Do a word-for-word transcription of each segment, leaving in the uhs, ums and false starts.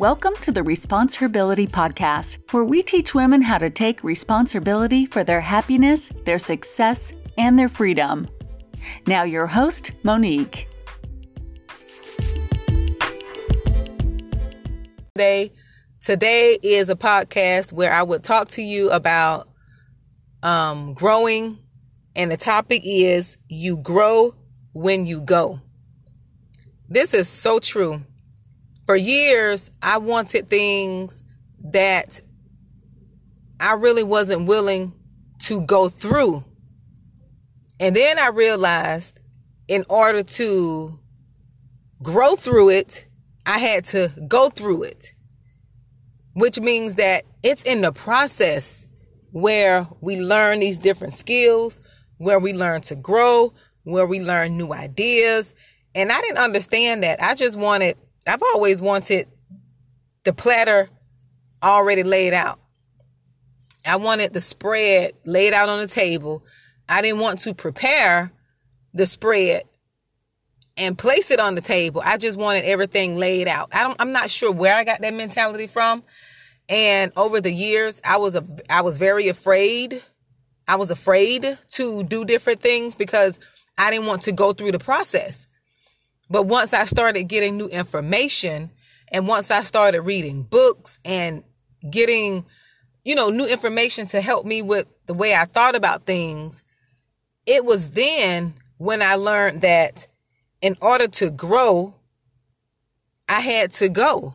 Welcome to the Responsibility Podcast, where we teach women how to take responsibility for their happiness, their success, and their freedom. Now your host, Monique. Today, today is a podcast where I would talk to you about um, growing, and the topic is you grow when you go. This is so true. For years, I wanted things that I really wasn't willing to go through. And then I realized in order to grow through it, I had to go through it, which means that it's in the process where we learn these different skills, where we learn to grow, where we learn new ideas. And I didn't understand that. I just wanted I've always wanted the platter already laid out. I wanted the spread laid out on the table. I didn't want to prepare the spread and place it on the table. I just wanted everything laid out. I don't, I'm not sure where I got that mentality from. And over the years, I was a, I was very afraid. I was afraid to do different things because I didn't want to go through the process. But once I started getting new information, and once I started reading books and getting, you know, new information to help me with the way I thought about things, it was then when I learned that in order to grow, I had to go,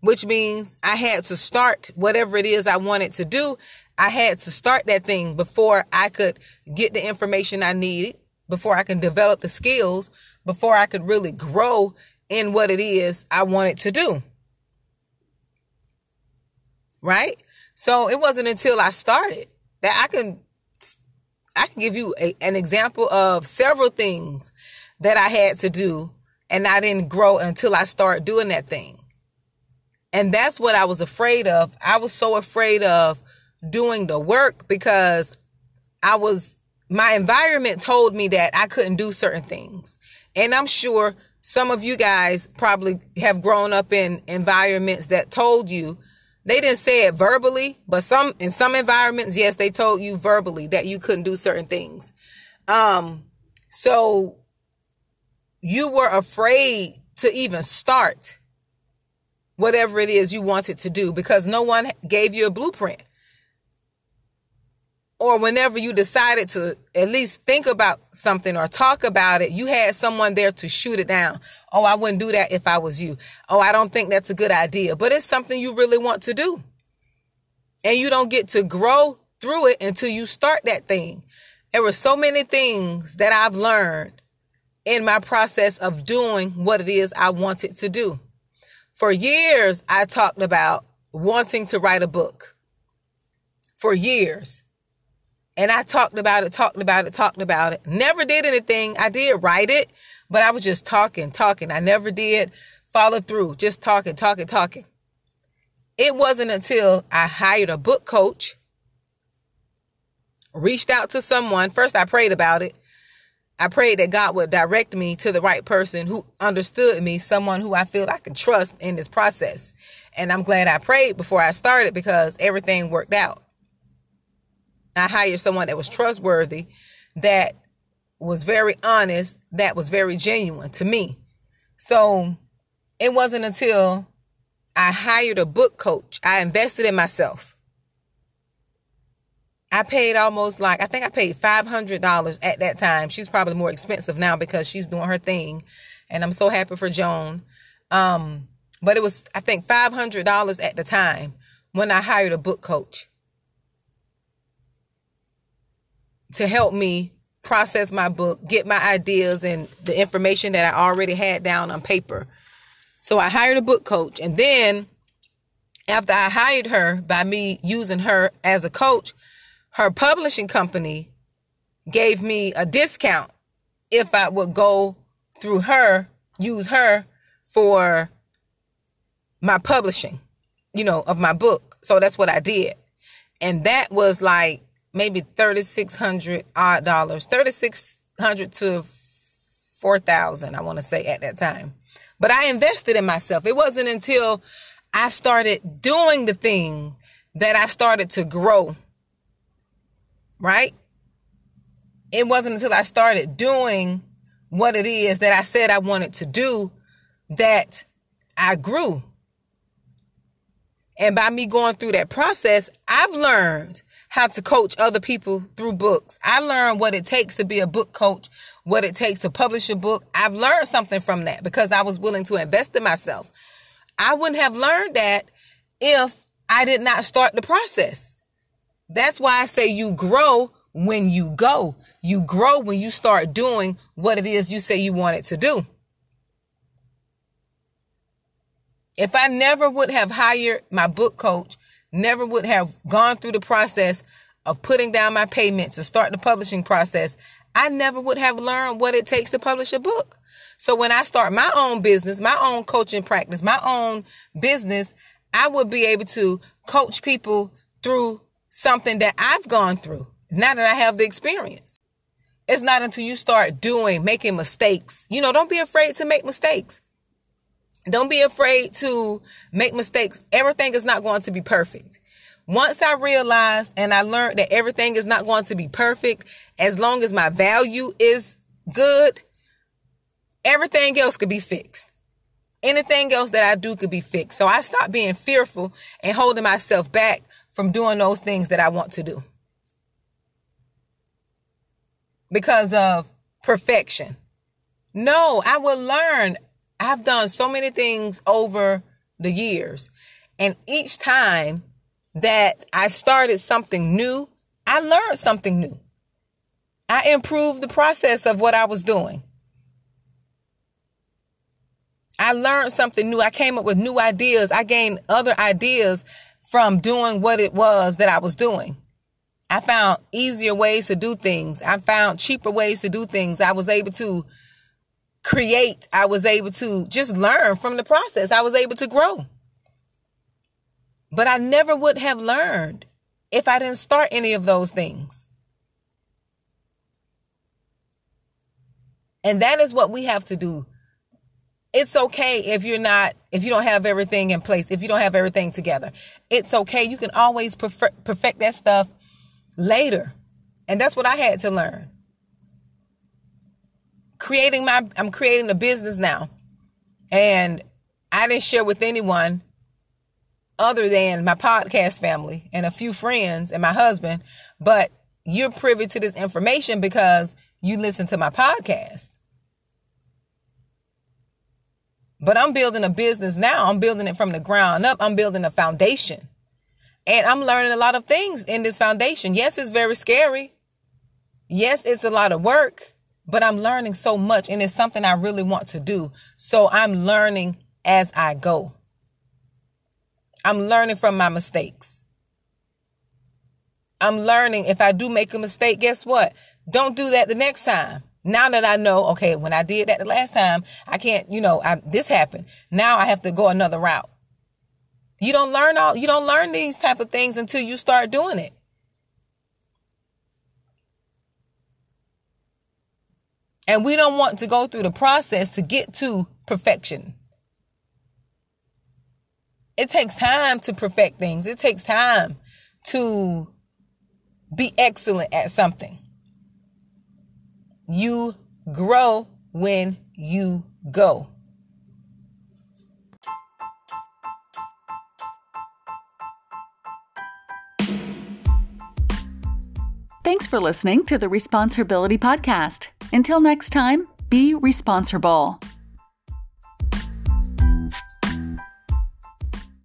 which means I had to start whatever it is I wanted to do. I had to start that thing before I could get the information I needed, before I can develop the skills, before I could really grow in what it is I wanted to do. Right? So it wasn't until I started that I can, I can give you a, an example of several things that I had to do and I didn't grow until I started doing that thing. And that's what I was afraid of. I was so afraid of doing the work because I was, my environment told me that I couldn't do certain things. And I'm sure some of you guys probably have grown up in environments that told you, they didn't say it verbally, but some in some environments, yes, they told you verbally that you couldn't do certain things. Um, so you were afraid to even start whatever it is you wanted to do because no one gave you a blueprint. Or whenever you decided to at least think about something or talk about it, you had someone there to shoot it down. Oh, I wouldn't do that if I was you. Oh, I don't think that's a good idea. But it's something you really want to do. And you don't get to grow through it until you start that thing. There were so many things that I've learned in my process of doing what it is I wanted to do. For years, I talked about wanting to write a book. For years. And I talked about it, talked about it, talked about it. Never did anything. I did write it, but I was just talking, talking. I never did follow through, just talking, talking, talking. It wasn't until I hired a book coach, reached out to someone. First, I prayed about it. I prayed that God would direct me to the right person who understood me, someone who I feel I can trust in this process. And I'm glad I prayed before I started because everything worked out. I hired someone that was trustworthy, that was very honest, that was very genuine to me. So it wasn't until I hired a book coach, I invested in myself. I paid almost like, I think I paid five hundred dollars at that time. She's probably more expensive now because she's doing her thing. And I'm so happy for Joan. Um, but it was, I think, five hundred dollars at the time when I hired a book coach to help me process my book, get my ideas and the information that I already had down on paper. So I hired a book coach. And then after I hired her, by me using her as a coach, her publishing company gave me a discount if I would go through her, use her for my publishing, you know, of my book. So that's what I did. And that was like, maybe thirty-six hundred dollars odd dollars, thirty-six hundred dollars to four thousand dollars, I want to say at that time. But I invested in myself. It wasn't until I started doing the thing that I started to grow. Right? It wasn't until I started doing what it is that I said I wanted to do that I grew. And by me going through that process, I've learned how to coach other people through books. I learned what it takes to be a book coach, what it takes to publish a book. I've learned something from that because I was willing to invest in myself. I wouldn't have learned that if I did not start the process. That's why I say you grow when you go. You grow when you start doing what it is you say you wanted to do. If I never would have hired my book coach, never would have gone through the process of putting down my payments or start the publishing process, I never would have learned what it takes to publish a book. So when I start my own business, my own coaching practice, my own business, I would be able to coach people through something that I've gone through, now that I have the experience. It's not until you start doing, making mistakes. You know, don't be afraid to make mistakes. Don't be afraid to make mistakes. Everything is not going to be perfect. Once I realized and I learned that everything is not going to be perfect, as long as my value is good, everything else could be fixed. Anything else that I do could be fixed. So I stopped being fearful and holding myself back from doing those things that I want to do because of perfection. No, I will learn. I've done so many things over the years, and each time that I started something new, I learned something new. I improved the process of what I was doing. I learned something new. I came up with new ideas. I gained other ideas from doing what it was that I was doing. I found easier ways to do things. I found cheaper ways to do things. I was able to create. I was able to just learn from the process. I was able to grow. But I never would have learned if I didn't start any of those things. And that is what we have to do. It's okay if you're not, if you don't have everything in place, if you don't have everything together. It's okay. You can always perfect, perfect that stuff later. And that's what I had to learn. Creating my, I'm creating a business now, and I didn't share with anyone other than my podcast family and a few friends and my husband, but you're privy to this information because you listen to my podcast. But I'm building a business now. I'm building it from the ground up. I'm building a foundation, and I'm learning a lot of things in this foundation. Yes, it's very scary. Yes, it's a lot of work. But I'm learning so much, and it's something I really want to do. So I'm learning as I go. I'm learning from my mistakes. I'm learning if I do make a mistake, guess what? Don't do that the next time. Now that I know, okay, when I did that the last time, I can't, you know, I, this happened. Now I have to go another route. You don't learn all, you don't learn these type of things until you start doing it. And we don't want to go through the process to get to perfection. It takes time to perfect things. It takes time to be excellent at something. You grow when you go. Thanks for listening to the Responsibility Podcast. Until next time, be responsible.